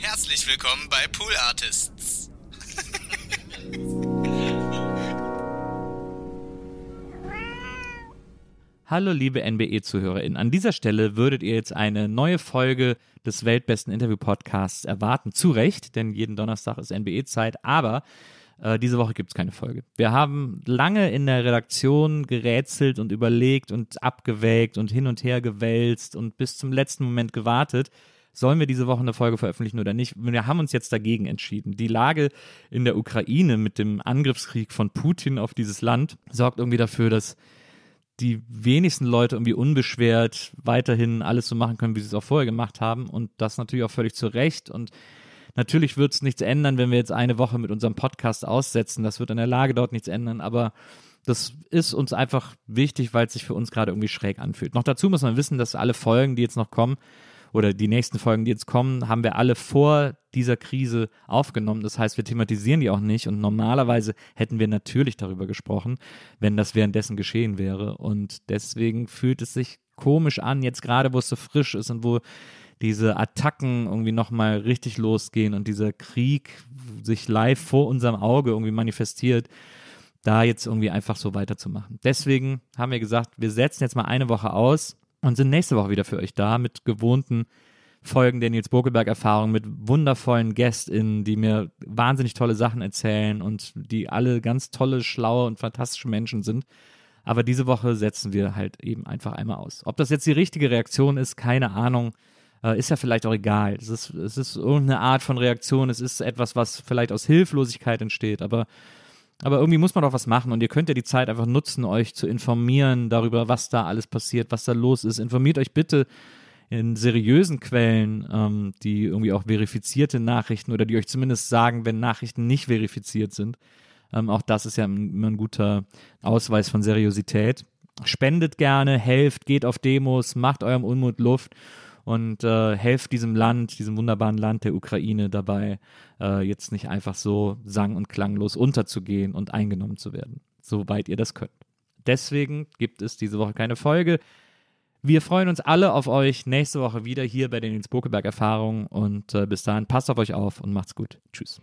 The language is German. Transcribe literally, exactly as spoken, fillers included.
Herzlich willkommen bei Pool Artists. Hallo liebe N B E-ZuhörerInnen, an dieser Stelle würdet ihr jetzt eine neue Folge des weltbesten Interview-Podcasts erwarten. Zu Recht, denn jeden Donnerstag ist N B E-Zeit, aber äh, diese Woche gibt es keine Folge. Wir haben lange in der Redaktion gerätselt und überlegt und abgewägt und hin und her gewälzt und bis zum letzten Moment gewartet, sollen wir diese Woche eine Folge veröffentlichen oder nicht? Wir haben uns jetzt dagegen entschieden. Die Lage in der Ukraine mit dem Angriffskrieg von Putin auf dieses Land sorgt irgendwie dafür, dass die wenigsten Leute irgendwie unbeschwert weiterhin alles so machen können, wie sie es auch vorher gemacht haben, und das natürlich auch völlig zu Recht, und natürlich wird es nichts ändern, wenn wir jetzt eine Woche mit unserem Podcast aussetzen, das wird an der Lage dort nichts ändern, aber das ist uns einfach wichtig, weil es sich für uns gerade irgendwie schräg anfühlt. Noch dazu muss man wissen, dass alle Folgen, die jetzt noch kommen oder die nächsten Folgen, die jetzt kommen, haben wir alle vor dieser Krise aufgenommen. Das heißt, wir thematisieren die auch nicht, und normalerweise hätten wir natürlich darüber gesprochen, wenn das währenddessen geschehen wäre, und deswegen fühlt es sich komisch an, jetzt gerade, wo es so frisch ist und wo diese Attacken irgendwie nochmal richtig losgehen und dieser Krieg sich live vor unserem Auge irgendwie manifestiert, da jetzt irgendwie einfach so weiterzumachen. Deswegen haben wir gesagt, wir setzen jetzt mal eine Woche aus und sind nächste Woche wieder für euch da mit gewohnten Folgen der Nilzenburger-Erfahrungen, mit wundervollen GästInnen, die mir wahnsinnig tolle Sachen erzählen und die alle ganz tolle, schlaue und fantastische Menschen sind. Aber diese Woche setzen wir halt eben einfach einmal aus. Ob das jetzt die richtige Reaktion ist, keine Ahnung, ist ja vielleicht auch egal. Es ist, es ist irgendeine Art von Reaktion, es ist etwas, was vielleicht aus Hilflosigkeit entsteht, aber Aber irgendwie muss man doch was machen, und ihr könnt ja die Zeit einfach nutzen, euch zu informieren darüber, was da alles passiert, was da los ist. Informiert euch bitte in seriösen Quellen, ähm, die irgendwie auch verifizierte Nachrichten oder die euch zumindest sagen, wenn Nachrichten nicht verifiziert sind. Ähm, auch das ist ja immer ein guter Ausweis von Seriosität. Spendet gerne, helft, geht auf Demos, macht eurem Unmut Luft. Und äh, helft diesem Land, diesem wunderbaren Land der Ukraine dabei, äh, jetzt nicht einfach so sang- und klanglos unterzugehen und eingenommen zu werden, soweit ihr das könnt. Deswegen gibt es diese Woche keine Folge. Wir freuen uns alle auf euch nächste Woche wieder hier bei den Nilzenburger-Erfahrungen. Und äh, bis dahin, passt auf euch auf und macht's gut. Tschüss.